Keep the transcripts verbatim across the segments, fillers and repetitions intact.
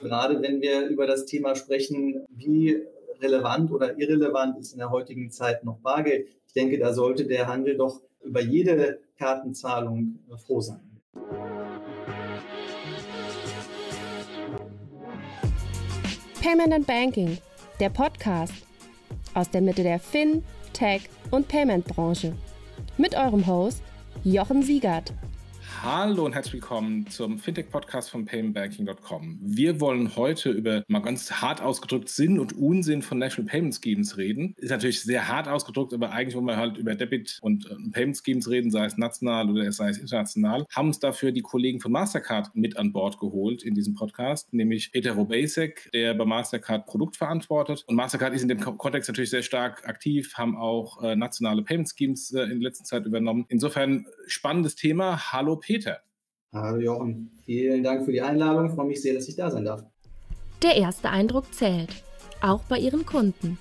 Gerade wenn wir über das Thema sprechen, wie relevant oder irrelevant ist in der heutigen Zeit noch Bargeld. Ich denke, da sollte der Handel doch über jede Kartenzahlung froh sein. Payment and Banking, der Podcast aus der Mitte der Fin-, Tech- und Payment-Branche. Mit eurem Host Jochen Siegert. Hallo und herzlich willkommen zum Fintech-Podcast von Payment Banking Punkt com. Wir wollen heute über, mal ganz hart ausgedrückt, Sinn und Unsinn von National Payment Schemes reden. Ist natürlich sehr hart ausgedrückt, aber eigentlich wollen wir halt über Debit- und Payment Schemes reden, sei es national oder sei es international. Haben uns dafür die Kollegen von Mastercard mit an Bord geholt in diesem Podcast, nämlich Peter Robasek, der bei Mastercard Produkt verantwortet. Und Mastercard ist in dem Kontext natürlich sehr stark aktiv, haben auch äh, nationale Payment Schemes äh, in der letzten Zeit übernommen. Insofern spannendes Thema. Hallo Peter. Peter. Hallo Jochen, vielen Dank für die Einladung. Ich freue mich sehr, dass ich da sein darf. Der erste Eindruck zählt, auch bei ihren Kunden.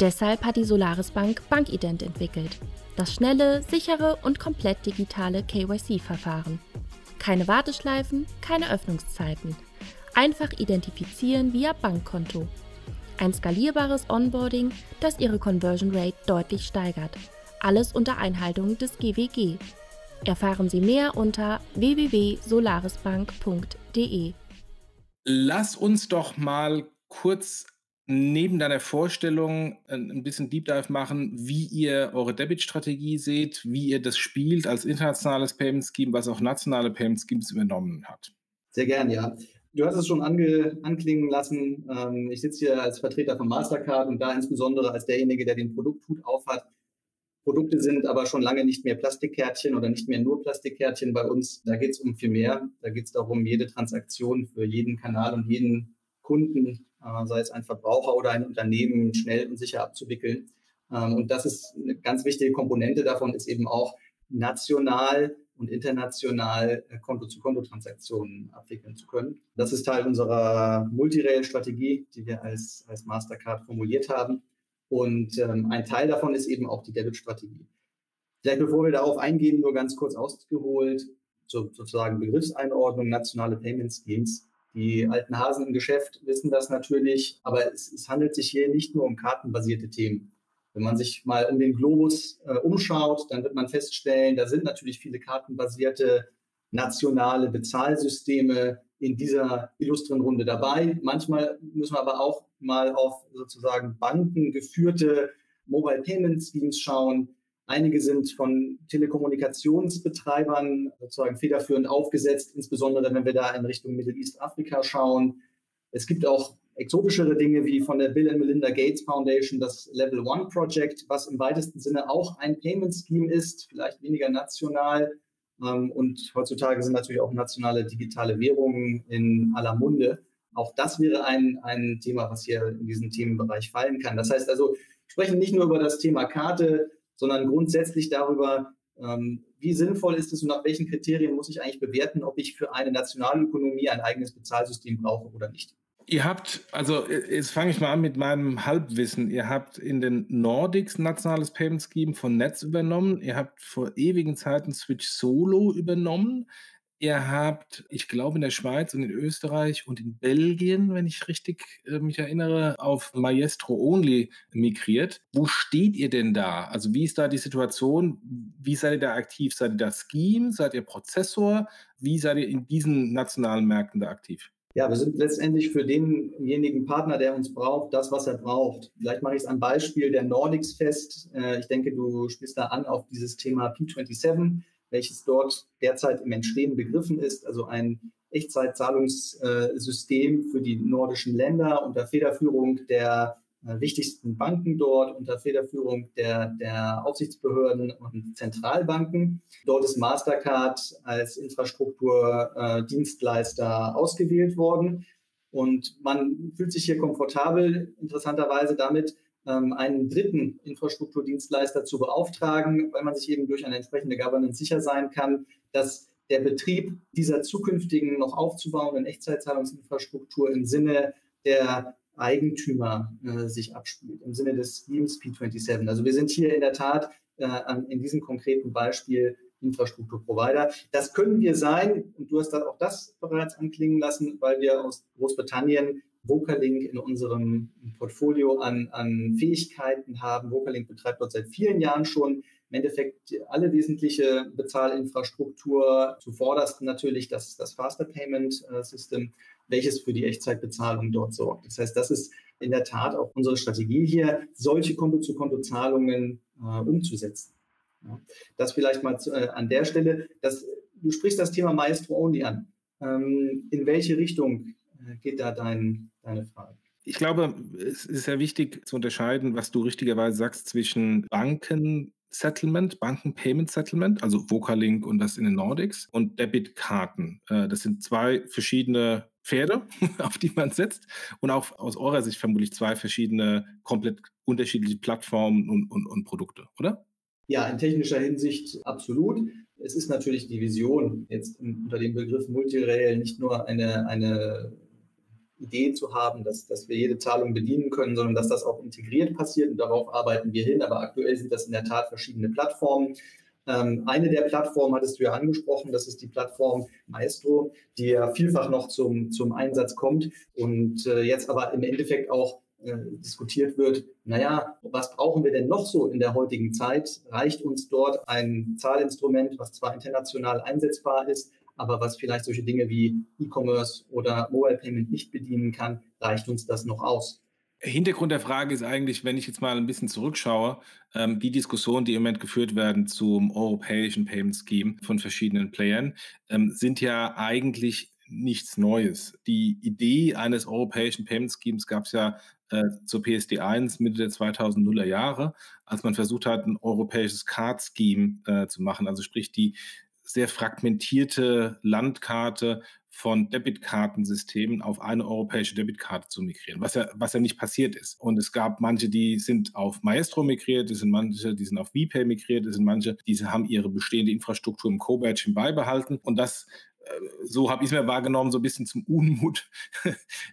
Deshalb hat die Solaris Bank BankIdent entwickelt. Das schnelle, sichere und komplett digitale K Y C-Verfahren. Keine Warteschleifen, keine Öffnungszeiten. Einfach identifizieren via Bankkonto. Ein skalierbares Onboarding, das ihre Conversion Rate deutlich steigert. Alles unter Einhaltung des G W G. Erfahren Sie mehr unter w w w punkt solaris bank punkt d e. Lass uns doch mal kurz neben deiner Vorstellung ein bisschen Deep Dive machen, wie ihr eure Debit-Strategie seht, wie ihr das spielt als internationales Payment Scheme, was auch nationale Payment Schemes übernommen hat. Sehr gern, ja. Du hast es schon ange- anklingen lassen. Ich sitze hier als Vertreter von Mastercard und da insbesondere als derjenige, der den Produkthut aufhat. Produkte sind aber schon lange nicht mehr Plastikkärtchen oder nicht mehr nur Plastikkärtchen bei uns. Da geht es um viel mehr. Da geht es darum, jede Transaktion für jeden Kanal und jeden Kunden, sei es ein Verbraucher oder ein Unternehmen, schnell und sicher abzuwickeln. Und das ist eine ganz wichtige Komponente davon, ist eben auch national und international Konto-zu-Konto-Transaktionen abwickeln zu können. Das ist Teil unserer Multi-Rail-Strategie, die wir als, als Mastercard formuliert haben. Und ähm, ein Teil davon ist eben auch die Debit-Strategie. Vielleicht bevor wir darauf eingehen, nur ganz kurz ausgeholt, so, sozusagen Begriffseinordnung, nationale Payment Schemes. Die alten Hasen im Geschäft wissen das natürlich, aber es, es handelt sich hier nicht nur um kartenbasierte Themen. Wenn man sich mal um den Globus äh, umschaut, dann wird man feststellen, da sind natürlich viele kartenbasierte nationale Bezahlsysteme in dieser illustren Runde dabei. Manchmal müssen wir aber auch mal auf sozusagen bankengeführte Mobile Payment Schemes schauen. Einige sind von Telekommunikationsbetreibern sozusagen federführend aufgesetzt, insbesondere wenn wir da in Richtung Middle East Afrika schauen. Es gibt auch exotischere Dinge wie von der Bill and Melinda Gates Foundation das Level One Project, was im weitesten Sinne auch ein Payment Scheme ist, vielleicht weniger national. Und heutzutage sind natürlich auch nationale digitale Währungen in aller Munde. Auch das wäre ein, ein Thema, was hier in diesen Themenbereich fallen kann. Das heißt also, wir sprechen nicht nur über das Thema Karte, sondern grundsätzlich darüber, wie sinnvoll ist es und nach welchen Kriterien muss ich eigentlich bewerten, ob ich für eine nationale Ökonomie ein eigenes Bezahlsystem brauche oder nicht. Ihr habt, also jetzt fange ich mal an mit meinem Halbwissen, ihr habt in den Nordics ein nationales Payment Scheme von Nets übernommen, ihr habt vor ewigen Zeiten Switch Solo übernommen, ihr habt, ich glaube in der Schweiz und in Österreich und in Belgien, wenn ich richtig äh, mich erinnere, auf Maestro Only migriert. Wo steht ihr denn da? Also wie ist da die Situation? Wie seid ihr da aktiv? Seid ihr da Scheme? Seid ihr Prozessor? Wie seid ihr in diesen nationalen Märkten da aktiv? Ja, wir sind letztendlich für denjenigen Partner, der uns braucht, das, was er braucht. Vielleicht mache ich es am Beispiel der Nordics fest. Ich denke, du spielst da an auf dieses Thema P siebenundzwanzig, welches dort derzeit im Entstehen begriffen ist. Also ein Echtzeitzahlungssystem für die nordischen Länder unter Federführung der wichtigsten Banken dort, unter Federführung der, der Aufsichtsbehörden und Zentralbanken. Dort ist Mastercard als Infrastrukturdienstleister äh, ausgewählt worden. Und man fühlt sich hier komfortabel, interessanterweise damit, ähm, einen dritten Infrastrukturdienstleister zu beauftragen, weil man sich eben durch eine entsprechende Governance sicher sein kann, dass der Betrieb dieser zukünftigen noch aufzubauenden Echtzeitzahlungsinfrastruktur im Sinne der Eigentümer äh, sich abspielt, im Sinne des Schemes P siebenundzwanzig. Also wir sind hier in der Tat äh, in diesem konkreten Beispiel Infrastrukturprovider. Das können wir sein, und du hast dann auch das bereits anklingen lassen, weil wir aus Großbritannien Vocalink in unserem Portfolio an, an Fähigkeiten haben. Vocalink betreibt dort seit vielen Jahren schon im Endeffekt alle wesentliche Bezahlinfrastruktur, zuvorderst natürlich das, das Faster Payment System, welches für die Echtzeitbezahlung dort sorgt. Das heißt, das ist in der Tat auch unsere Strategie hier, solche Konto-zu-Konto-Zahlungen äh, umzusetzen. Ja. Das vielleicht mal zu, äh, an der Stelle. Das, du sprichst das Thema Maestro Only an. Ähm, in welche Richtung äh, geht da dein, deine Frage? Ich glaube, es ist sehr wichtig zu unterscheiden, was du richtigerweise sagst, zwischen Banken, Settlement, Banken-Payment-Settlement, also Vocalink und das in den Nordics, und Debitkarten. Das sind zwei verschiedene Pferde, auf die man setzt, und auch aus eurer Sicht vermutlich zwei verschiedene, komplett unterschiedliche Plattformen und, und, und Produkte, oder? Ja, in technischer Hinsicht absolut. Es ist natürlich die Vision, jetzt unter dem Begriff Multirail nicht nur eine, eine Idee zu haben, dass, dass wir jede Zahlung bedienen können, sondern dass das auch integriert passiert, und darauf arbeiten wir hin. Aber aktuell sind das in der Tat verschiedene Plattformen. Ähm, eine der Plattformen hattest du ja angesprochen, das ist die Plattform Maestro, die ja vielfach noch zum, zum Einsatz kommt und äh, jetzt aber im Endeffekt auch äh, diskutiert wird, naja, was brauchen wir denn noch so in der heutigen Zeit? Reicht uns dort ein Zahlinstrument, was zwar international einsetzbar ist, aber was vielleicht solche Dinge wie E-Commerce oder Mobile Payment nicht bedienen kann, reicht uns das noch aus? Hintergrund der Frage ist eigentlich, wenn ich jetzt mal ein bisschen zurückschaue, ähm, die Diskussionen, die im Moment geführt werden zum europäischen Payment Scheme von verschiedenen Playern, ähm, sind ja eigentlich nichts Neues. Die Idee eines europäischen Payment Schemes gab es ja äh, zur P S D eins Mitte der zweitausender Jahre, als man versucht hat, ein europäisches Card Scheme äh, zu machen, also sprich die sehr fragmentierte Landkarte von Debitkartensystemen auf eine europäische Debitkarte zu migrieren, was ja, was ja nicht passiert ist. Und es gab manche, die sind auf Maestro migriert, es sind manche, die sind auf VPay migriert, es sind manche, die haben ihre bestehende Infrastruktur im Co-Badging beibehalten. Und das, so habe ich es mir wahrgenommen, so ein bisschen zum Unmut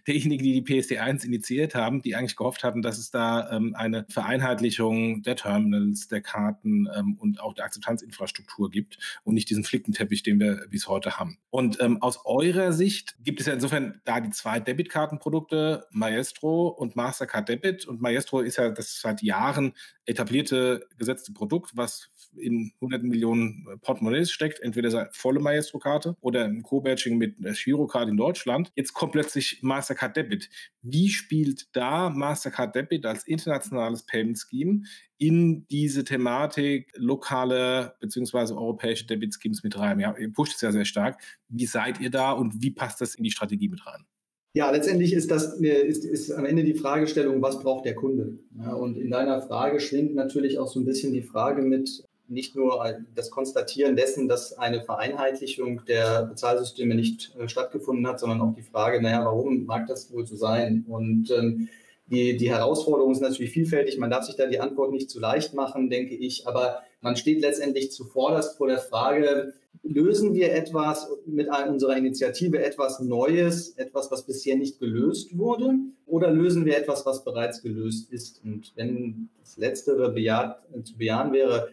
derjenigen, die die P S D eins initiiert haben, die eigentlich gehofft hatten, dass es da ähm, eine Vereinheitlichung der Terminals, der Karten ähm, und auch der Akzeptanzinfrastruktur gibt und nicht diesen Flickenteppich, den wir bis heute haben. Und ähm, aus eurer Sicht gibt es ja insofern da die zwei Debitkartenprodukte, Maestro und Mastercard Debit. Und Maestro ist ja das seit Jahren etablierte, gesetzte Produkt, was in hunderten Millionen Portemonnaies steckt, entweder seine volle Maestro-Karte oder im Co-Badging mit Girocard in Deutschland. Jetzt kommt plötzlich Mastercard Debit. Wie spielt da Mastercard Debit als internationales Payment Scheme in diese Thematik lokale bzw. europäische Debit Schemes mit rein? Ja, ihr pusht es ja sehr stark. Wie seid ihr da und wie passt das in die Strategie mit rein? Ja, letztendlich ist das ist, ist am Ende die Fragestellung, was braucht der Kunde? Ja, und in deiner Frage schwingt natürlich auch so ein bisschen die Frage mit, nicht nur das Konstatieren dessen, dass eine Vereinheitlichung der Bezahlsysteme nicht äh, stattgefunden hat, sondern auch die Frage, naja, warum mag das wohl so sein? Und ähm, die, die Herausforderungen sind natürlich vielfältig. Man darf sich da die Antwort nicht zu leicht machen, denke ich. Aber man steht letztendlich zuvorderst vor der Frage, lösen wir etwas mit unserer Initiative, etwas Neues, etwas, was bisher nicht gelöst wurde, oder lösen wir etwas, was bereits gelöst ist? Und wenn das Letztere bejaht, äh, zu bejahen wäre,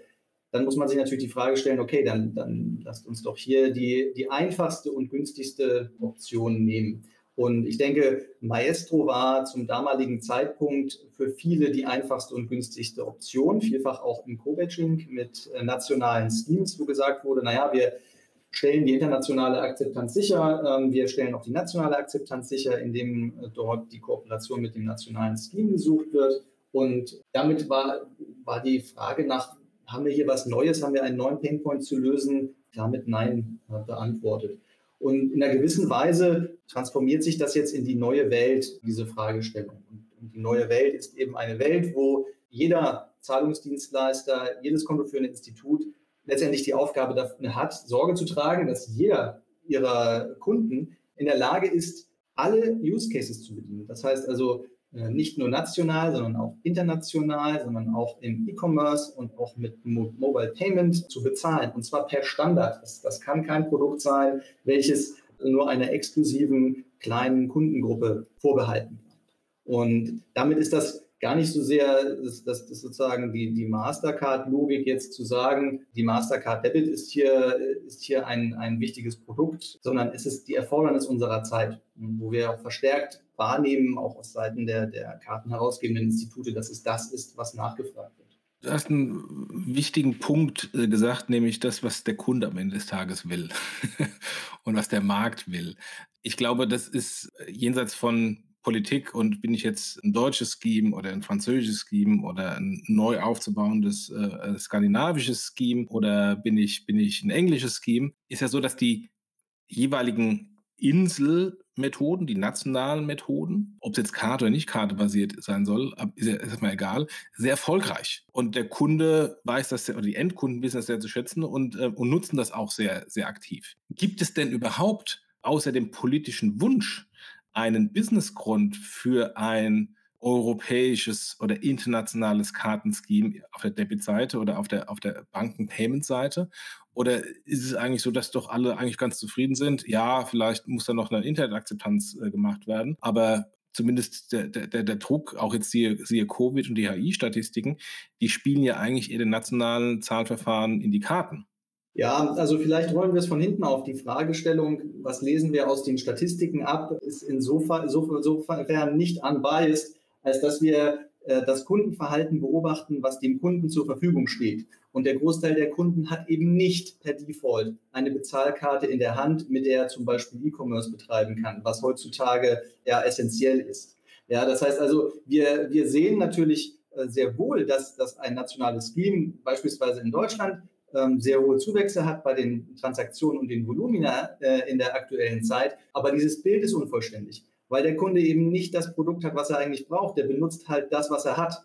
dann muss man sich natürlich die Frage stellen, okay, dann, dann lasst uns doch hier die, die einfachste und günstigste Option nehmen. Und ich denke, Maestro war zum damaligen Zeitpunkt für viele die einfachste und günstigste Option, vielfach auch im Co-Badging mit nationalen Schemes, wo gesagt wurde, naja, wir stellen die internationale Akzeptanz sicher, wir stellen auch die nationale Akzeptanz sicher, indem dort die Kooperation mit dem nationalen Scheme gesucht wird. Und damit war, war die Frage nach, haben wir hier was Neues? Haben wir einen neuen Painpoint zu lösen? Damit nein beantwortet. Und in einer gewissen Weise transformiert sich das jetzt in die neue Welt, diese Fragestellung. Und die neue Welt ist eben eine Welt, wo jeder Zahlungsdienstleister, jedes kontoführende Institut letztendlich die Aufgabe dafür hat, Sorge zu tragen, dass jeder ihrer Kunden in der Lage ist, alle Use Cases zu bedienen. Das heißt also, nicht nur national, sondern auch international, sondern auch im E-Commerce und auch mit Mo- Mobile Payment zu bezahlen. Und zwar per Standard. Das, das kann kein Produkt sein, welches nur einer exklusiven kleinen Kundengruppe vorbehalten wird. Und damit ist das Gar nicht so sehr, das, das, das sozusagen die, die Mastercard-Logik jetzt zu sagen, die Mastercard Debit ist hier, ist hier ein, ein wichtiges Produkt, sondern es ist die Erfordernis unserer Zeit, wo wir auch verstärkt wahrnehmen, auch aus Seiten der, der kartenherausgebenden Institute, dass es das ist, was nachgefragt wird. Du hast einen wichtigen Punkt gesagt, nämlich das, was der Kunde am Ende des Tages will und was der Markt will. Ich glaube, das ist jenseits von Politik und bin ich jetzt ein deutsches Scheme oder ein französisches Scheme oder ein neu aufzubauendes äh, skandinavisches Scheme oder bin ich, bin ich ein englisches Scheme, ist ja so, dass die jeweiligen Inselmethoden, die nationalen Methoden, ob es jetzt Karte oder nicht Karte basiert sein soll, ist ja erstmal egal, sehr erfolgreich. Und der Kunde weiß das, oder die Endkunden wissen das sehr zu schätzen und, äh, und nutzen das auch sehr, sehr aktiv. Gibt es denn überhaupt, außer dem politischen Wunsch, einen Businessgrund für ein europäisches oder internationales Kartenscheme auf der Debitseite oder auf der, auf der Banken-Payment-Seite? Oder ist es eigentlich so, dass doch alle eigentlich ganz zufrieden sind? Ja, vielleicht muss da noch eine Internetakzeptanz äh, gemacht werden, aber zumindest der, der, der Druck, auch jetzt siehe, siehe Covid und die H I-Statistiken, die spielen ja eigentlich ihre nationalen Zahlverfahren in die Karten. Ja, also vielleicht rollen wir es von hinten auf. Die Fragestellung, was lesen wir aus den Statistiken ab, ist insofern, insofern nicht unbiased, als dass wir äh, das Kundenverhalten beobachten, was dem Kunden zur Verfügung steht. Und der Großteil der Kunden hat eben nicht per Default eine Bezahlkarte in der Hand, mit der er zum Beispiel E-Commerce betreiben kann, was heutzutage ja essentiell ist. Ja, das heißt also, wir, wir sehen natürlich äh, sehr wohl, dass, dass ein nationales Scheme, beispielsweise in Deutschland, sehr hohe Zuwächse hat bei den Transaktionen und den Volumina äh, in der aktuellen Zeit. Aber dieses Bild ist unvollständig, weil der Kunde eben nicht das Produkt hat, was er eigentlich braucht. Der benutzt halt das, was er hat.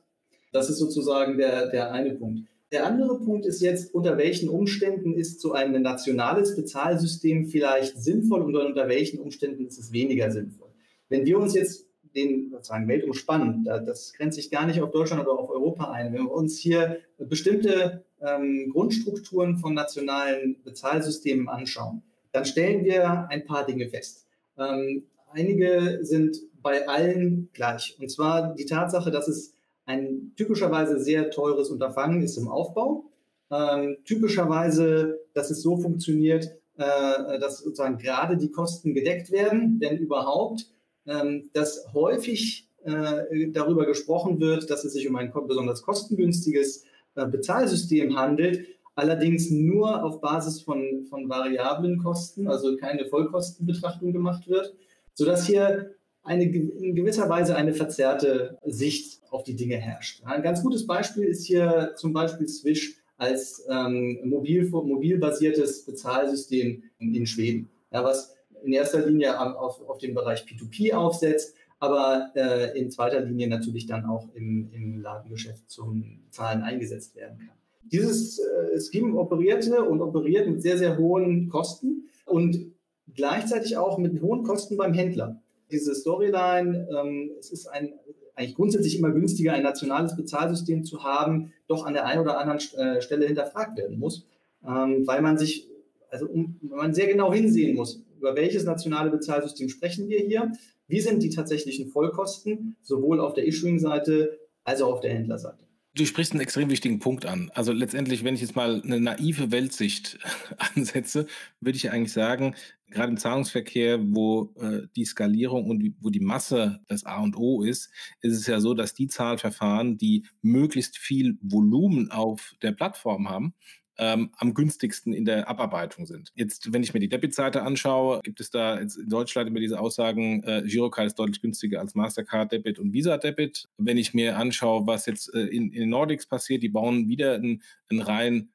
Das ist sozusagen der, der eine Punkt. Der andere Punkt ist jetzt, unter welchen Umständen ist so ein nationales Bezahlsystem vielleicht sinnvoll und unter welchen Umständen ist es weniger sinnvoll. Wenn wir uns jetzt den sozusagen weltumspannen, das grenzt sich gar nicht auf Deutschland oder auf Europa ein, wenn wir uns hier bestimmte Ähm, Grundstrukturen von nationalen Bezahlsystemen anschauen, dann stellen wir ein paar Dinge fest. Ähm, einige sind bei allen gleich. Und zwar die Tatsache, dass es ein typischerweise sehr teures Unterfangen ist im Aufbau. Ähm, typischerweise, dass es so funktioniert, äh, dass sozusagen gerade die Kosten gedeckt werden, wenn überhaupt, ähm, dass häufig äh, darüber gesprochen wird, dass es sich um ein besonders kostengünstiges Bezahlsystem handelt, allerdings nur auf Basis von, von variablen Kosten, also keine Vollkostenbetrachtung gemacht wird, sodass hier eine, in gewisser Weise eine verzerrte Sicht auf die Dinge herrscht. Ein ganz gutes Beispiel ist hier zum Beispiel Swish als ähm, mobil, mobilbasiertes Bezahlsystem in Schweden, ja, was in erster Linie auf, auf den Bereich P zwei P aufsetzt, aber äh, in zweiter Linie natürlich dann auch im, im Ladengeschäft zum Zahlen eingesetzt werden kann. Dieses äh, Scheme operierte und operiert mit sehr, sehr hohen Kosten und gleichzeitig auch mit hohen Kosten beim Händler. Diese Storyline, ähm, es ist ein, eigentlich grundsätzlich immer günstiger, ein nationales Bezahlsystem zu haben, doch an der einen oder anderen St- äh, Stelle hinterfragt werden muss, ähm, weil man sich, also um, man sehr genau hinsehen muss, über welches nationale Bezahlsystem sprechen wir hier, wie sind die tatsächlichen Vollkosten, sowohl auf der Issuing-Seite als auch auf der Händlerseite? Du sprichst einen extrem wichtigen Punkt an. Also letztendlich, wenn ich jetzt mal eine naive Weltsicht ansetze, würde ich ja eigentlich sagen, gerade im Zahlungsverkehr, wo äh, die Skalierung und wo die Masse das A und O ist, ist es ja so, dass die Zahlverfahren, die möglichst viel Volumen auf der Plattform haben, Ähm, am günstigsten in der Abarbeitung sind. Jetzt, wenn ich mir die Debitseite anschaue, gibt es da jetzt in Deutschland immer diese Aussagen, äh, Girocard ist deutlich günstiger als Mastercard Debit und Visa Debit. Wenn ich mir anschaue, was jetzt äh, in, in den Nordics passiert, die bauen wieder ein, ein rein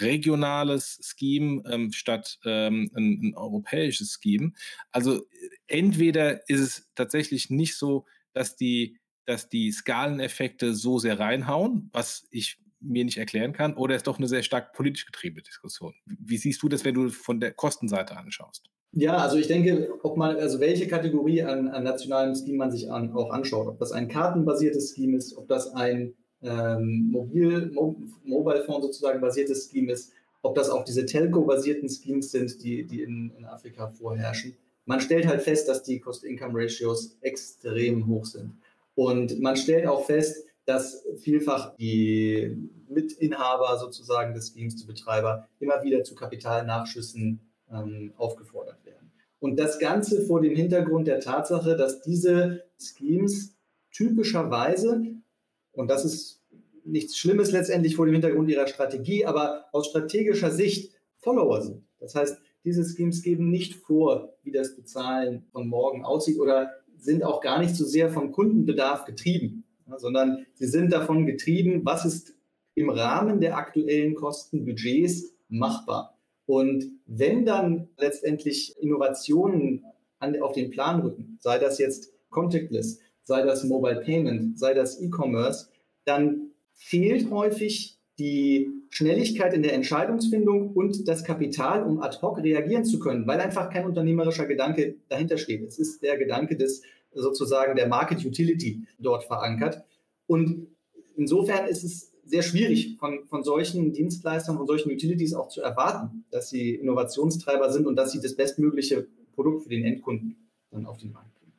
regionales Scheme ähm, statt ähm, ein, ein europäisches Scheme. Also entweder ist es tatsächlich nicht so, dass die, dass die Skaleneffekte so sehr reinhauen, was ich mir nicht erklären kann, oder ist doch eine sehr stark politisch getriebene Diskussion. Wie siehst du das, wenn du von der Kostenseite anschaust? Ja, also ich denke, ob man, also welche Kategorie an, an nationalem Scheme man sich an, auch anschaut, ob das ein kartenbasiertes Scheme ist, ob das ein ähm, Mobil, Mo- Mobile-Phone sozusagen basiertes Scheme ist, ob das auch diese Telco-basierten Schemes sind, die, die in, in Afrika vorherrschen. Man stellt halt fest, dass die Cost-Income-Ratios extrem hoch sind. Und man stellt auch fest, dass vielfach die Mitinhaber sozusagen des Dienstebetreiber immer wieder zu Kapitalnachschüssen ähm, aufgefordert werden. Und das Ganze vor dem Hintergrund der Tatsache, dass diese Schemes typischerweise, und das ist nichts Schlimmes letztendlich vor dem Hintergrund ihrer Strategie, aber aus strategischer Sicht Follower sind. Das heißt, diese Schemes geben nicht vor, wie das Bezahlen von morgen aussieht oder sind auch gar nicht so sehr vom Kundenbedarf getrieben, sondern sie sind davon getrieben, was ist im Rahmen der aktuellen Kostenbudgets machbar. Und wenn dann letztendlich Innovationen an, auf den Plan rücken, sei das jetzt Contactless, sei das Mobile Payment, sei das E-Commerce, dann fehlt häufig die Schnelligkeit in der Entscheidungsfindung und das Kapital, um ad hoc reagieren zu können, weil einfach kein unternehmerischer Gedanke dahinter steht. Es ist der Gedanke des sozusagen der Market Utility dort verankert. Und insofern ist es sehr schwierig, von, von solchen Dienstleistern, von solchen Utilities auch zu erwarten, dass sie Innovationstreiber sind und dass sie das bestmögliche Produkt für den Endkunden dann auf den Markt bringen.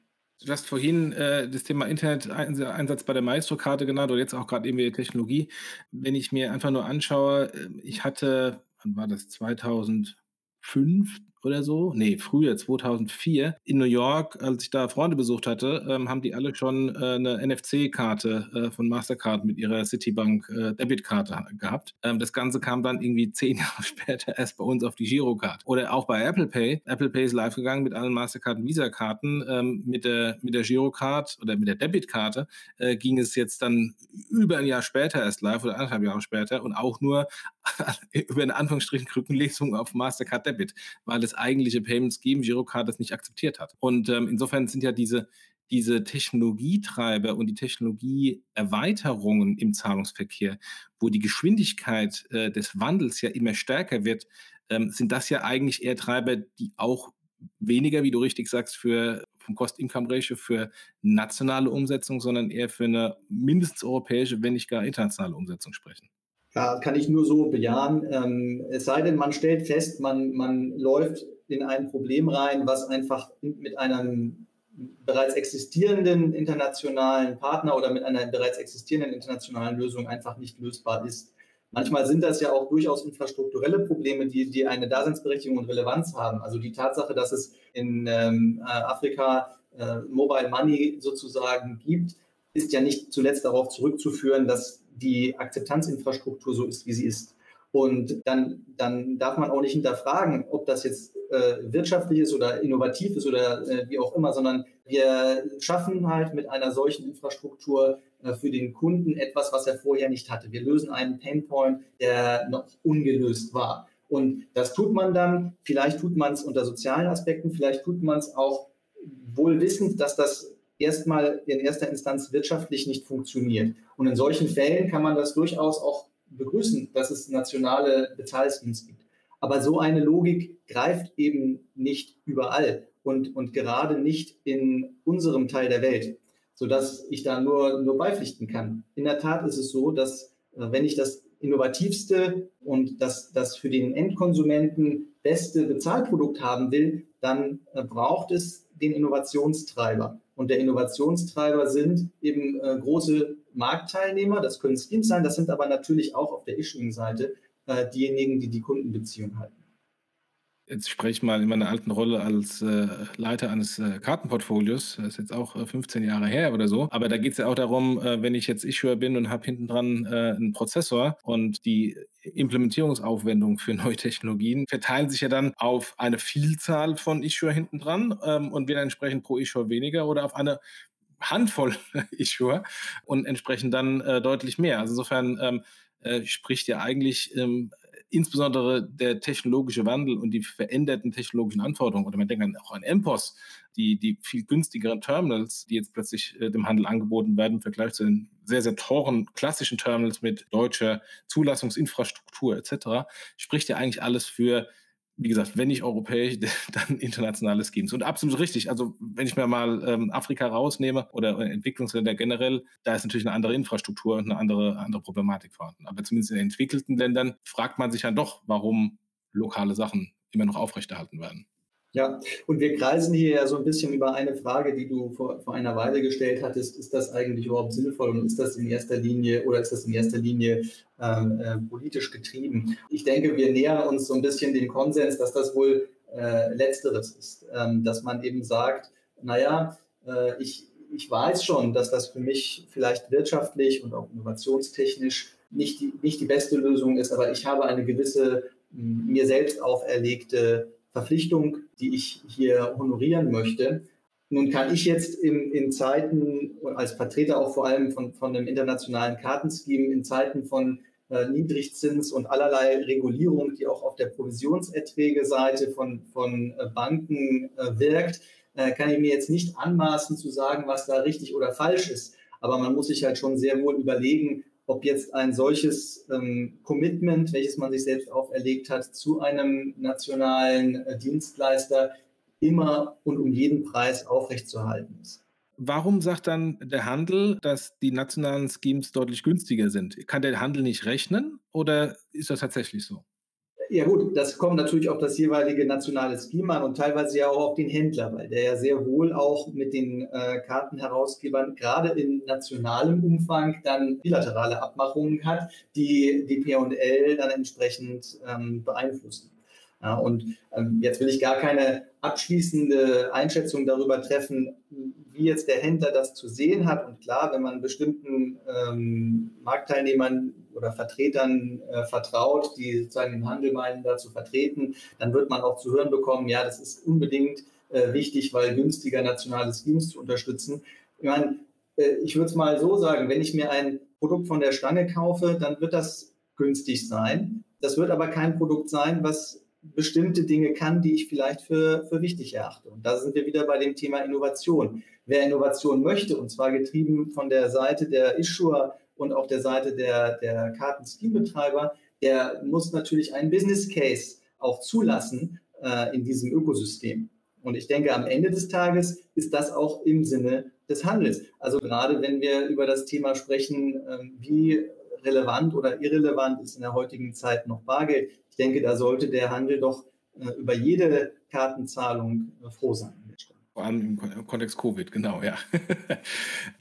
Du hast vorhin äh, das Thema Internet-Einsatz bei der Maestro-Karte genannt oder jetzt auch gerade eben die Technologie. Wenn ich mir einfach nur anschaue, ich hatte, wann war das, zweitausendfünf oder so? Nee, früher, zweitausendvier. In New York, als ich da Freunde besucht hatte, ähm, haben die alle schon äh, eine N F C-Karte äh, von Mastercard mit ihrer Citibank-Debitkarte äh, gehabt. Ähm, das Ganze kam dann irgendwie zehn Jahre später erst bei uns auf die Girocard. Oder auch bei Apple Pay. Apple Pay ist live gegangen mit allen Mastercard- und Visa-Karten. Ähm, mit der, mit der Girocard oder mit der Debitkarte äh, ging es jetzt dann über ein Jahr später erst live oder anderthalb Jahre später und auch nur über eine Anführungsstrichen Krückenlesung auf Mastercard Debit, weil das eigentliche Payment Scheme Girocard das nicht akzeptiert hat. Und ähm, insofern sind ja diese, diese Technologietreiber und die Technologieerweiterungen im Zahlungsverkehr, wo die Geschwindigkeit äh, des Wandels ja immer stärker wird, ähm, sind das ja eigentlich eher Treiber, die auch weniger, wie du richtig sagst, für vom Cost-Income-Ratio für nationale Umsetzung, sondern eher für eine mindestens europäische, wenn nicht gar internationale Umsetzung sprechen. Ja, kann ich nur so bejahen. Ähm, es sei denn, man stellt fest, man, man läuft in ein Problem rein, was einfach mit einem bereits existierenden internationalen Partner oder mit einer bereits existierenden internationalen Lösung einfach nicht lösbar ist. Manchmal sind das ja auch durchaus infrastrukturelle Probleme, die, die eine Daseinsberechtigung und Relevanz haben. Also die Tatsache, dass es in ähm, Afrika äh, Mobile Money sozusagen gibt, ist ja nicht zuletzt darauf zurückzuführen, dass die Akzeptanzinfrastruktur so ist, wie sie ist. Und dann, dann darf man auch nicht hinterfragen, ob das jetzt äh, wirtschaftlich ist oder innovativ ist oder äh, wie auch immer, sondern wir schaffen halt mit einer solchen Infrastruktur äh, für den Kunden etwas, was er vorher nicht hatte. Wir lösen einen Painpoint, der noch ungelöst war. Und das tut man dann, vielleicht tut man es unter sozialen Aspekten, vielleicht tut man es auch wohl wissend, dass das erstmal in erster Instanz wirtschaftlich nicht funktioniert. Und in solchen Fällen kann man das durchaus auch begrüßen, dass es nationale Bezahldienste gibt. Aber so eine Logik greift eben nicht überall und, und gerade nicht in unserem Teil der Welt, sodass ich da nur, nur beipflichten kann. In der Tat ist es so, dass wenn ich das innovativste und das, das für den Endkonsumenten beste Bezahlprodukt haben will, dann braucht es den Innovationstreiber. Und der Innovationstreiber sind eben äh, große Marktteilnehmer, das können Schemes sein, das sind aber natürlich auch auf der Issuing-Seite äh, diejenigen, die die Kundenbeziehung halten. Jetzt spreche ich mal in meiner alten Rolle als äh, Leiter eines äh, Kartenportfolios. Das ist jetzt auch äh, fünfzehn Jahre her oder so. Aber da geht es ja auch darum, äh, wenn ich jetzt Issuer bin und habe hinten dran äh, einen Prozessor und die Implementierungsaufwendungen für neue Technologien verteilen sich ja dann auf eine Vielzahl von Issuer hinten dran ähm, und werden entsprechend pro Issuer weniger oder auf eine Handvoll Issuer und entsprechend dann äh, deutlich mehr. Also insofern ähm, äh, spricht ja eigentlich ähm, insbesondere der technologische Wandel und die veränderten technologischen Anforderungen, oder man denkt dann auch an M P O S, die, die viel günstigeren Terminals, die jetzt plötzlich äh, dem Handel angeboten werden im Vergleich zu den sehr, sehr teuren klassischen Terminals mit deutscher Zulassungsinfrastruktur et cetera, spricht ja eigentlich alles für, wie gesagt, wenn nicht europäisch, dann internationale Schemes. Und absolut richtig, also wenn ich mir mal ähm, Afrika rausnehme oder Entwicklungsländer generell, da ist natürlich eine andere Infrastruktur und eine andere, andere Problematik vorhanden. Aber zumindest in den entwickelten Ländern fragt man sich dann doch, warum lokale Sachen immer noch aufrechterhalten werden. Ja, und wir kreisen hier ja so ein bisschen über eine Frage, die du vor, vor einer Weile gestellt hattest. Ist das eigentlich überhaupt sinnvoll und ist das in erster Linie oder ist das in erster Linie ähm, äh, politisch getrieben? Ich denke, wir nähern uns so ein bisschen dem Konsens, dass das wohl äh, Letzteres ist, ähm, dass man eben sagt, naja, äh, ich, ich weiß schon, dass das für mich vielleicht wirtschaftlich und auch innovationstechnisch nicht die, nicht die beste Lösung ist, aber ich habe eine gewisse mh, mir selbst auferlegte Verpflichtung, die ich hier honorieren möchte. Nun kann ich jetzt in, in Zeiten, als Vertreter auch vor allem von, von einem internationalen Kartenscheme, in Zeiten von äh, Niedrigzins und allerlei Regulierung, die auch auf der Provisionserträge-Seite von, von äh, Banken äh, wirkt, äh, kann ich mir jetzt nicht anmaßen zu sagen, was da richtig oder falsch ist. Aber man muss sich halt schon sehr wohl überlegen, ob jetzt ein solches ähm, Commitment, welches man sich selbst auferlegt hat, zu einem nationalen äh, Dienstleister immer und um jeden Preis aufrechtzuerhalten ist. Warum sagt dann der Handel, dass die nationalen Schemes deutlich günstiger sind? Kann der Handel nicht rechnen oder ist das tatsächlich so? Ja gut, das kommt natürlich auf das jeweilige nationale Scheme an und teilweise ja auch auf den Händler, weil der ja sehr wohl auch mit den äh, Kartenherausgebern gerade in nationalem Umfang dann bilaterale Abmachungen hat, die die P und L dann entsprechend ähm, beeinflussen. Ja, und ähm, jetzt will ich gar keine abschließende Einschätzung darüber treffen, wie jetzt der Händler das zu sehen hat. Und klar, wenn man bestimmten ähm, Marktteilnehmern oder Vertretern äh, vertraut, die sozusagen den Handel meinen, da zu vertreten, dann wird man auch zu hören bekommen, ja, das ist unbedingt äh, wichtig, weil günstiger nationale Schemes zu unterstützen. Ich meine, äh, ich würde es mal so sagen, wenn ich mir ein Produkt von der Stange kaufe, dann wird das günstig sein. Das wird aber kein Produkt sein, was bestimmte Dinge kann, die ich vielleicht für, für wichtig erachte. Und da sind wir wieder bei dem Thema Innovation. Wer Innovation möchte, und zwar getrieben von der Seite der Issuer und auf der Seite der, der Karten-Scheme-Betreiber, der muss natürlich einen Business Case auch zulassen äh, in diesem Ökosystem. Und ich denke, am Ende des Tages ist das auch im Sinne des Handels. Also gerade wenn wir über das Thema sprechen, äh, wie relevant oder irrelevant ist in der heutigen Zeit noch Bargeld. Ich denke, da sollte der Handel doch äh, über jede Kartenzahlung äh, froh sein. Vor allem im Kontext Covid, genau, ja.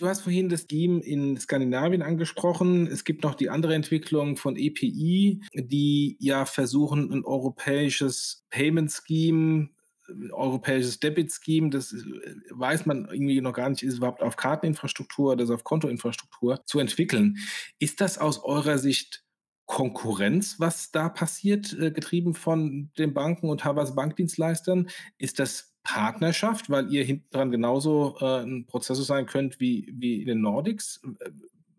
Du hast vorhin das Scheme in Skandinavien angesprochen. Es gibt noch die andere Entwicklung von E P I, die ja versuchen, ein europäisches Payment-Scheme, ein europäisches Debit-Scheme, das weiß man irgendwie noch gar nicht, ist überhaupt auf Karteninfrastruktur oder auf Kontoinfrastruktur zu entwickeln. Ist das aus eurer Sicht Konkurrenz, was da passiert, getrieben von den Banken und teilweise Bankdienstleistern? Ist das Partnerschaft, weil ihr hinten dran genauso äh, ein Prozessor sein könnt wie, wie in den Nordics?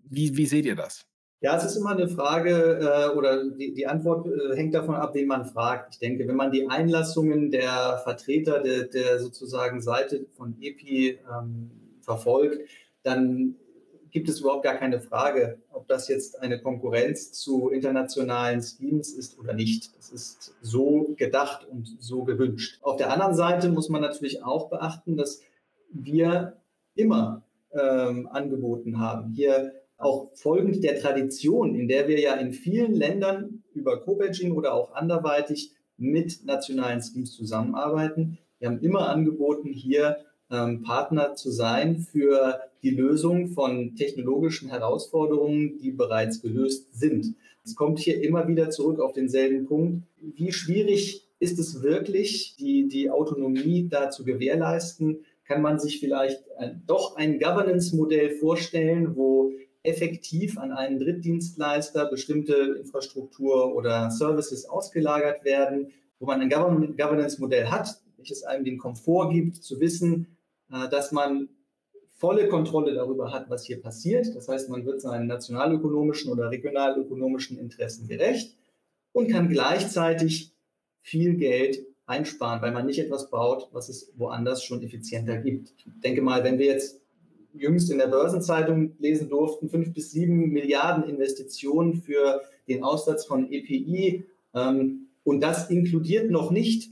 Wie, wie seht ihr das? Ja, es ist immer eine Frage äh, oder die, die Antwort äh, hängt davon ab, wen man fragt. Ich denke, wenn man die Einlassungen der Vertreter der, der sozusagen Seite von E P I ähm, verfolgt, dann gibt es überhaupt gar keine Frage, ob das jetzt eine Konkurrenz zu internationalen Schemes ist oder nicht. Das ist so gedacht und so gewünscht. Auf der anderen Seite muss man natürlich auch beachten, dass wir immer ähm, angeboten haben. Hier auch folgend der Tradition, in der wir ja in vielen Ländern über Co-Badging oder auch anderweitig mit nationalen Schemes zusammenarbeiten. Wir haben immer angeboten, hier ähm, Partner zu sein für die Lösung von technologischen Herausforderungen, die bereits gelöst sind. Es kommt hier immer wieder zurück auf denselben Punkt. Wie schwierig ist es wirklich, die, die Autonomie da zu gewährleisten? Kann man sich vielleicht ein, doch ein Governance-Modell vorstellen, wo effektiv an einen Drittdienstleister bestimmte Infrastruktur oder Services ausgelagert werden, wo man ein Governance-Modell hat, welches einem den Komfort gibt, zu wissen, dass man volle Kontrolle darüber hat, was hier passiert. Das heißt, man wird seinen nationalökonomischen oder regionalökonomischen Interessen gerecht und kann gleichzeitig viel Geld einsparen, weil man nicht etwas baut, was es woanders schon effizienter gibt. Ich denke mal, wenn wir jetzt jüngst in der Börsenzeitung lesen durften, fünf bis sieben Milliarden Investitionen für den Aussatz von E P I, ähm, und das inkludiert noch nicht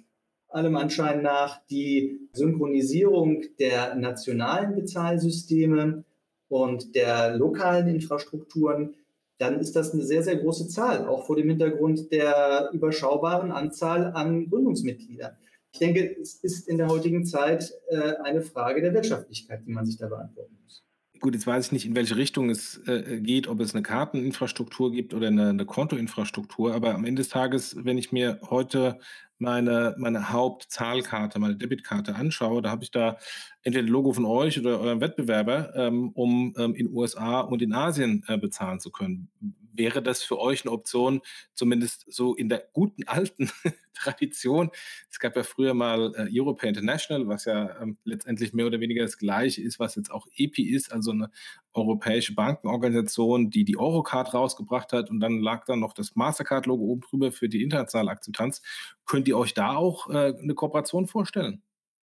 allem Anschein nach die Synchronisierung der nationalen Bezahlsysteme und der lokalen Infrastrukturen, dann ist das eine sehr, sehr große Zahl, auch vor dem Hintergrund der überschaubaren Anzahl an Gründungsmitgliedern. Ich denke, es ist in der heutigen Zeit äh, eine Frage der Wirtschaftlichkeit, die man sich da beantworten muss. Gut, jetzt weiß ich nicht, in welche Richtung es äh, geht, ob es eine Karteninfrastruktur gibt oder eine, eine Kontoinfrastruktur, aber am Ende des Tages, wenn ich mir heute meine, meine Hauptzahlkarte, meine Debitkarte anschaue, da habe ich da entweder ein Logo von euch oder eurem Wettbewerber, ähm, um ähm, in U S A und in Asien äh, bezahlen zu können. Wäre das für euch eine Option, zumindest so in der guten alten Tradition? Es gab ja früher mal äh, Europay International, was ja ähm, letztendlich mehr oder weniger das Gleiche ist, was jetzt auch E P I ist, also eine europäische Bankenorganisation, die die Eurocard rausgebracht hat und dann lag dann noch das Mastercard-Logo oben drüber für die internationale Akzeptanz. Könnt ihr euch da auch äh, eine Kooperation vorstellen?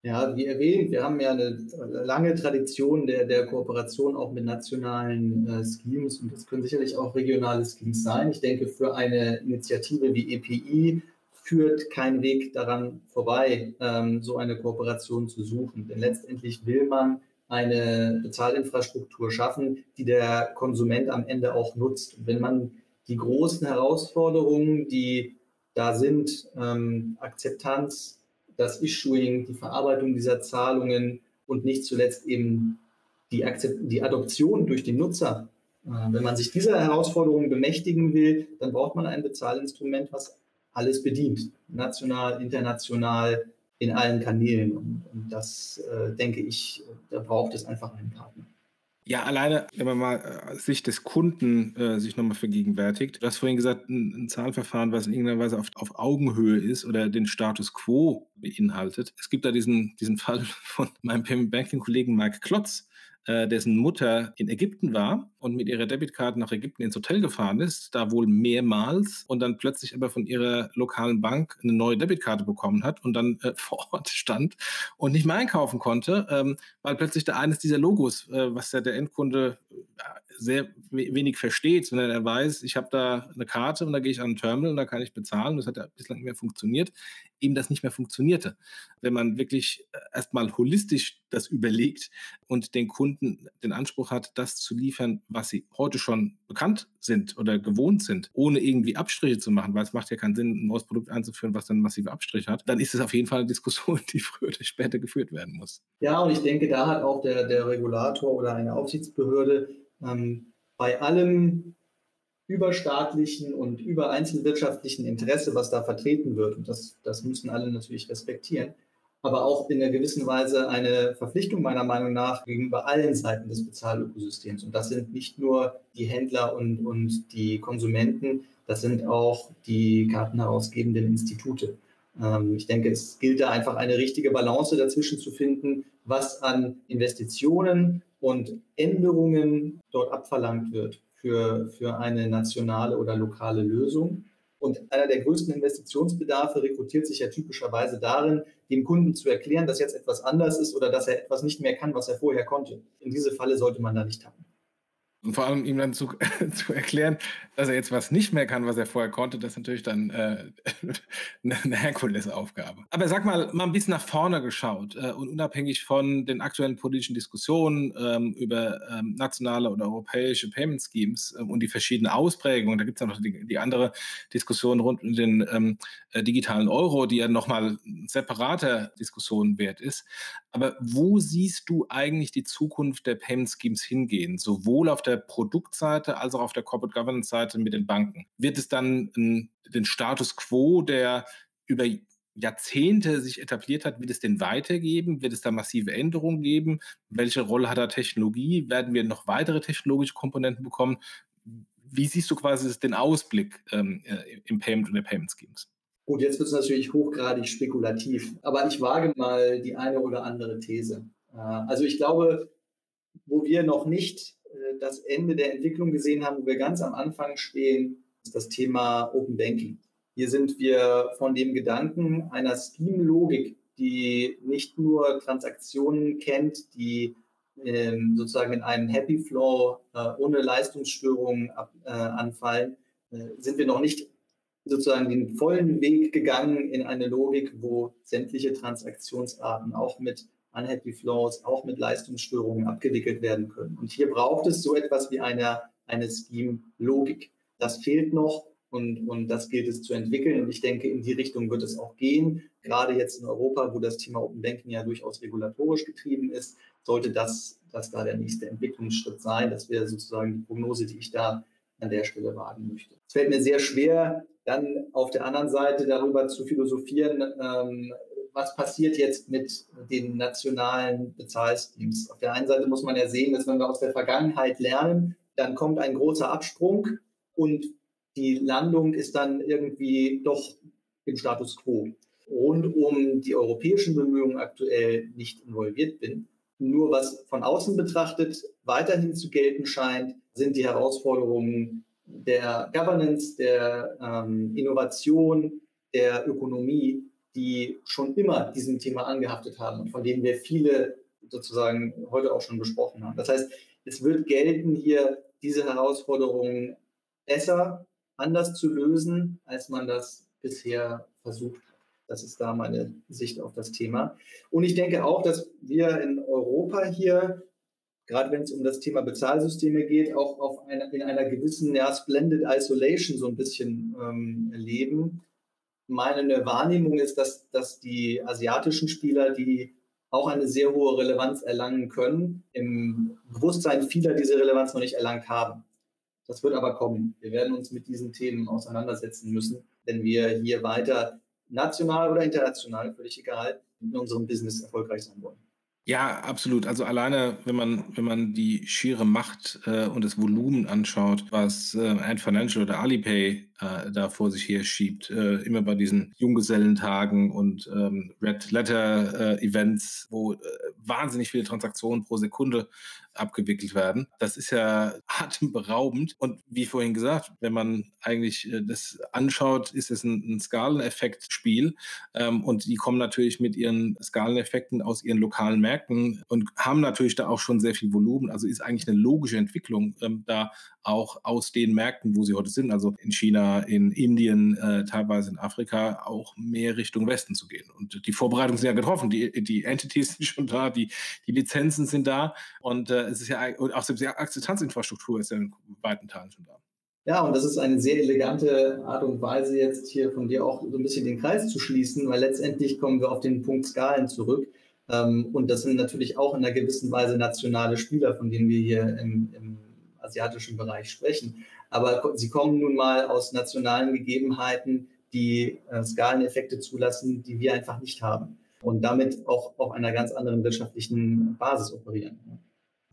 Ja, wie erwähnt, wir haben ja eine lange Tradition der, der Kooperation auch mit nationalen äh, Schemes und das können sicherlich auch regionale Schemes sein. Ich denke, für eine Initiative wie E P I führt kein Weg daran vorbei, ähm, so eine Kooperation zu suchen. Denn letztendlich will man eine Bezahlinfrastruktur schaffen, die der Konsument am Ende auch nutzt. Und wenn man die großen Herausforderungen, die da sind, ähm, Akzeptanz, das Issuing, die Verarbeitung dieser Zahlungen und nicht zuletzt eben die, Akzept- die Adoption durch den Nutzer. Äh, wenn man sich dieser Herausforderungen bemächtigen will, dann braucht man ein Bezahlinstrument, was alles bedient, national, international, in allen Kanälen. Und, und das, äh, denke ich, da braucht es einfach einen Partner. Ja, alleine, wenn man mal äh, sich des Kunden äh, sich nochmal vergegenwärtigt. Du hast vorhin gesagt, ein, ein Zahlverfahren, was in irgendeiner Weise auf, auf Augenhöhe ist oder den Status Quo beinhaltet. Es gibt da diesen, diesen Fall von meinem Payment-Banking-Kollegen Mark Klotz, äh, dessen Mutter in Ägypten war und mit ihrer Debitkarte nach Ägypten ins Hotel gefahren ist, da wohl mehrmals und dann plötzlich aber von ihrer lokalen Bank eine neue Debitkarte bekommen hat und dann äh, vor Ort stand und nicht mehr einkaufen konnte, ähm, weil plötzlich da eines dieser Logos, äh, was ja der Endkunde sehr we- wenig versteht, sondern er weiß, ich habe da eine Karte und da gehe ich an ein Terminal und da kann ich bezahlen. Das hat ja bislang nicht mehr funktioniert, eben das nicht mehr funktionierte. Wenn man wirklich erstmal holistisch das überlegt und den Kunden den Anspruch hat, das zu liefern, was sie heute schon bekannt sind oder gewohnt sind, ohne irgendwie Abstriche zu machen, weil es macht ja keinen Sinn, ein neues Produkt einzuführen, was dann massive Abstriche hat, dann ist es auf jeden Fall eine Diskussion, die früher oder später geführt werden muss. Ja, und ich denke, da hat auch der, der Regulator oder eine Aufsichtsbehörde ähm, bei allem überstaatlichen und übereinzelwirtschaftlichen Interesse, was da vertreten wird, und das, das müssen alle natürlich respektieren, aber auch in einer gewissen Weise eine Verpflichtung meiner Meinung nach gegenüber allen Seiten des Bezahlökosystems. Und das sind nicht nur die Händler und, und die Konsumenten, das sind auch die kartenherausgebenden Institute. Ähm, ich denke, es gilt da einfach eine richtige Balance dazwischen zu finden, was an Investitionen und Änderungen dort abverlangt wird für, für eine nationale oder lokale Lösung. Und einer der größten Investitionsbedarfe rekrutiert sich ja typischerweise darin, dem Kunden zu erklären, dass jetzt etwas anders ist oder dass er etwas nicht mehr kann, was er vorher konnte. In diese Falle sollte man da nicht tappen. Und vor allem ihm dann zu, zu erklären, dass er jetzt was nicht mehr kann, was er vorher konnte, das ist natürlich dann äh, eine Herkulesaufgabe. Aber sag mal, mal ein bisschen nach vorne geschaut äh, und unabhängig von den aktuellen politischen Diskussionen ähm, über ähm, nationale oder europäische Payment Schemes äh, und die verschiedenen Ausprägungen, da gibt es ja noch die, die andere Diskussion rund um den ähm, digitalen Euro, die ja nochmal ein separater Diskussion wert ist. Aber wo siehst du eigentlich die Zukunft der Payment Schemes hingehen? Sowohl auf der Produktseite als auch auf der Corporate Governance Seite mit den Banken. Wird es dann n, den Status Quo, der über Jahrzehnte sich etabliert hat, wird es den weitergeben? Wird es da massive Änderungen geben? Welche Rolle hat da Technologie? Werden wir noch weitere technologische Komponenten bekommen? Wie siehst du quasi den Ausblick ähm, im Payment und der Payment Schemes? Gut, jetzt wird es natürlich hochgradig spekulativ, aber ich wage mal die eine oder andere These. Also ich glaube, wo wir noch nicht das Ende der Entwicklung gesehen haben, wo wir ganz am Anfang stehen, ist das Thema Open Banking. Hier sind wir von dem Gedanken einer Scheme-Logik, die nicht nur Transaktionen kennt, die ähm, sozusagen in einem Happy Flow äh, ohne Leistungsstörungen ab, äh, anfallen, äh, sind wir noch nicht sozusagen den vollen Weg gegangen in eine Logik, wo sämtliche Transaktionsarten auch mit Unhappy Flows, auch mit Leistungsstörungen abgewickelt werden können. Und hier braucht es so etwas wie eine, eine Scheme-Logik. Das fehlt noch Und, und das gilt es zu entwickeln. Und ich denke, in die Richtung wird es auch gehen. Gerade jetzt in Europa, wo das Thema Open Banking ja durchaus regulatorisch getrieben ist, sollte das, das da der nächste Entwicklungsschritt sein. Das wäre sozusagen die Prognose, die ich da an der Stelle wagen möchte. Es fällt mir sehr schwer, dann auf der anderen Seite darüber zu philosophieren, ähm, was passiert jetzt mit den nationalen Bezahlsteams. Auf der einen Seite muss man ja sehen, dass wenn wir aus der Vergangenheit lernen, dann kommt ein großer Absprung und die Landung ist dann irgendwie doch im Status quo. Rund um die europäischen Bemühungen aktuell nicht involviert bin. Nur was von außen betrachtet weiterhin zu gelten scheint, sind die Herausforderungen der Governance, der ähm, Innovation, der Ökonomie, die schon immer diesem Thema angehaftet haben und von denen wir viele sozusagen heute auch schon besprochen haben. Das heißt, es wird gelten, hier diese Herausforderungen besser, anders zu lösen, als man das bisher versucht hat. Das ist da meine Sicht auf das Thema. Und ich denke auch, dass wir in Europa hier, gerade wenn es um das Thema Bezahlsysteme geht, auch auf eine, in einer gewissen ja, Splendid Isolation so ein bisschen ähm, leben. Meine Wahrnehmung ist, dass, dass die asiatischen Spieler, die auch eine sehr hohe Relevanz erlangen können, im Bewusstsein vieler diese Relevanz noch nicht erlangt haben. Das wird aber kommen. Wir werden uns mit diesen Themen auseinandersetzen müssen, wenn wir hier weiter national oder international, völlig egal, in unserem Business erfolgreich sein wollen. Ja, absolut. Also alleine, wenn man wenn man die schiere Macht äh, und das Volumen anschaut, was äh, Ant Financial oder Alipay äh, da vor sich her schiebt, äh, immer bei diesen Junggesellentagen und ähm, Red-Letter-Events, äh, wo äh, wahnsinnig viele Transaktionen pro Sekunde abgewickelt werden. Das ist ja atemberaubend. Und wie vorhin gesagt, wenn man eigentlich äh, das anschaut, ist es ein, ein Skaleneffekt-Spiel. Ähm, und die kommen natürlich mit ihren Skaleneffekten aus ihren lokalen Märkten und haben natürlich da auch schon sehr viel Volumen. Also ist eigentlich eine logische Entwicklung ähm, da auch aus den Märkten, wo sie heute sind, also in China, in Indien, äh, teilweise in Afrika, auch mehr Richtung Westen zu gehen. Und die Vorbereitungen sind ja getroffen, die, die Entities sind schon da, die, die Lizenzen sind da und äh, es ist ja und auch die Akzeptanzinfrastruktur ist ja in weiten Teilen schon da. Ja, und das ist eine sehr elegante Art und Weise, jetzt hier von dir auch so ein bisschen den Kreis zu schließen, weil letztendlich kommen wir auf den Punkt Skalen zurück. Und das sind natürlich auch in einer gewissen Weise nationale Spieler, von denen wir hier im, im asiatischen Bereich sprechen. Aber sie kommen nun mal aus nationalen Gegebenheiten, die Skaleneffekte zulassen, die wir einfach nicht haben. Und damit auch auf einer ganz anderen wirtschaftlichen Basis operieren.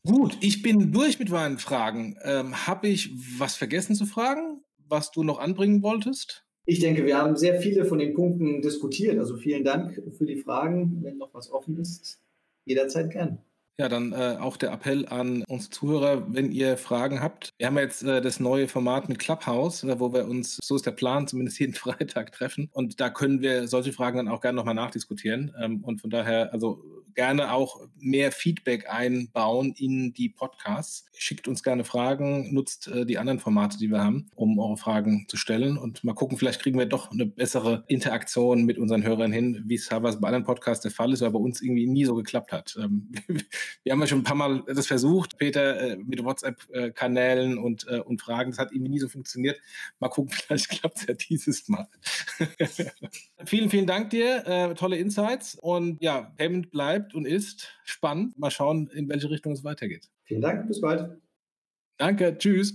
Gut, ich bin durch mit meinen Fragen. Ähm, habe ich was vergessen zu fragen, was du noch anbringen wolltest? Ich denke, wir haben sehr viele von den Punkten diskutiert. Also vielen Dank für die Fragen. Wenn noch was offen ist, jederzeit gern. Ja, dann äh, auch der Appell an uns Zuhörer, wenn ihr Fragen habt. Wir haben jetzt äh, das neue Format mit Clubhouse, wo wir uns, so ist der Plan, zumindest jeden Freitag treffen. Und da können wir solche Fragen dann auch gerne nochmal nachdiskutieren. Ähm, und von daher, also gerne auch mehr Feedback einbauen in die Podcasts. Schickt uns gerne Fragen, nutzt äh, die anderen Formate, die wir haben, um eure Fragen zu stellen. Und mal gucken, vielleicht kriegen wir doch eine bessere Interaktion mit unseren Hörern hin, wie es teilweise bei anderen Podcasts der Fall ist, aber bei uns irgendwie nie so geklappt hat. Ähm, Wir haben ja schon ein paar Mal das versucht, Peter, mit WhatsApp-Kanälen und, und Fragen. Das hat irgendwie nie so funktioniert. Mal gucken, vielleicht klappt es ja dieses Mal. Vielen, vielen Dank dir. Äh, tolle Insights. Und ja, Payment bleibt und ist spannend. Mal schauen, in welche Richtung es weitergeht. Vielen Dank. Bis bald. Danke. Tschüss.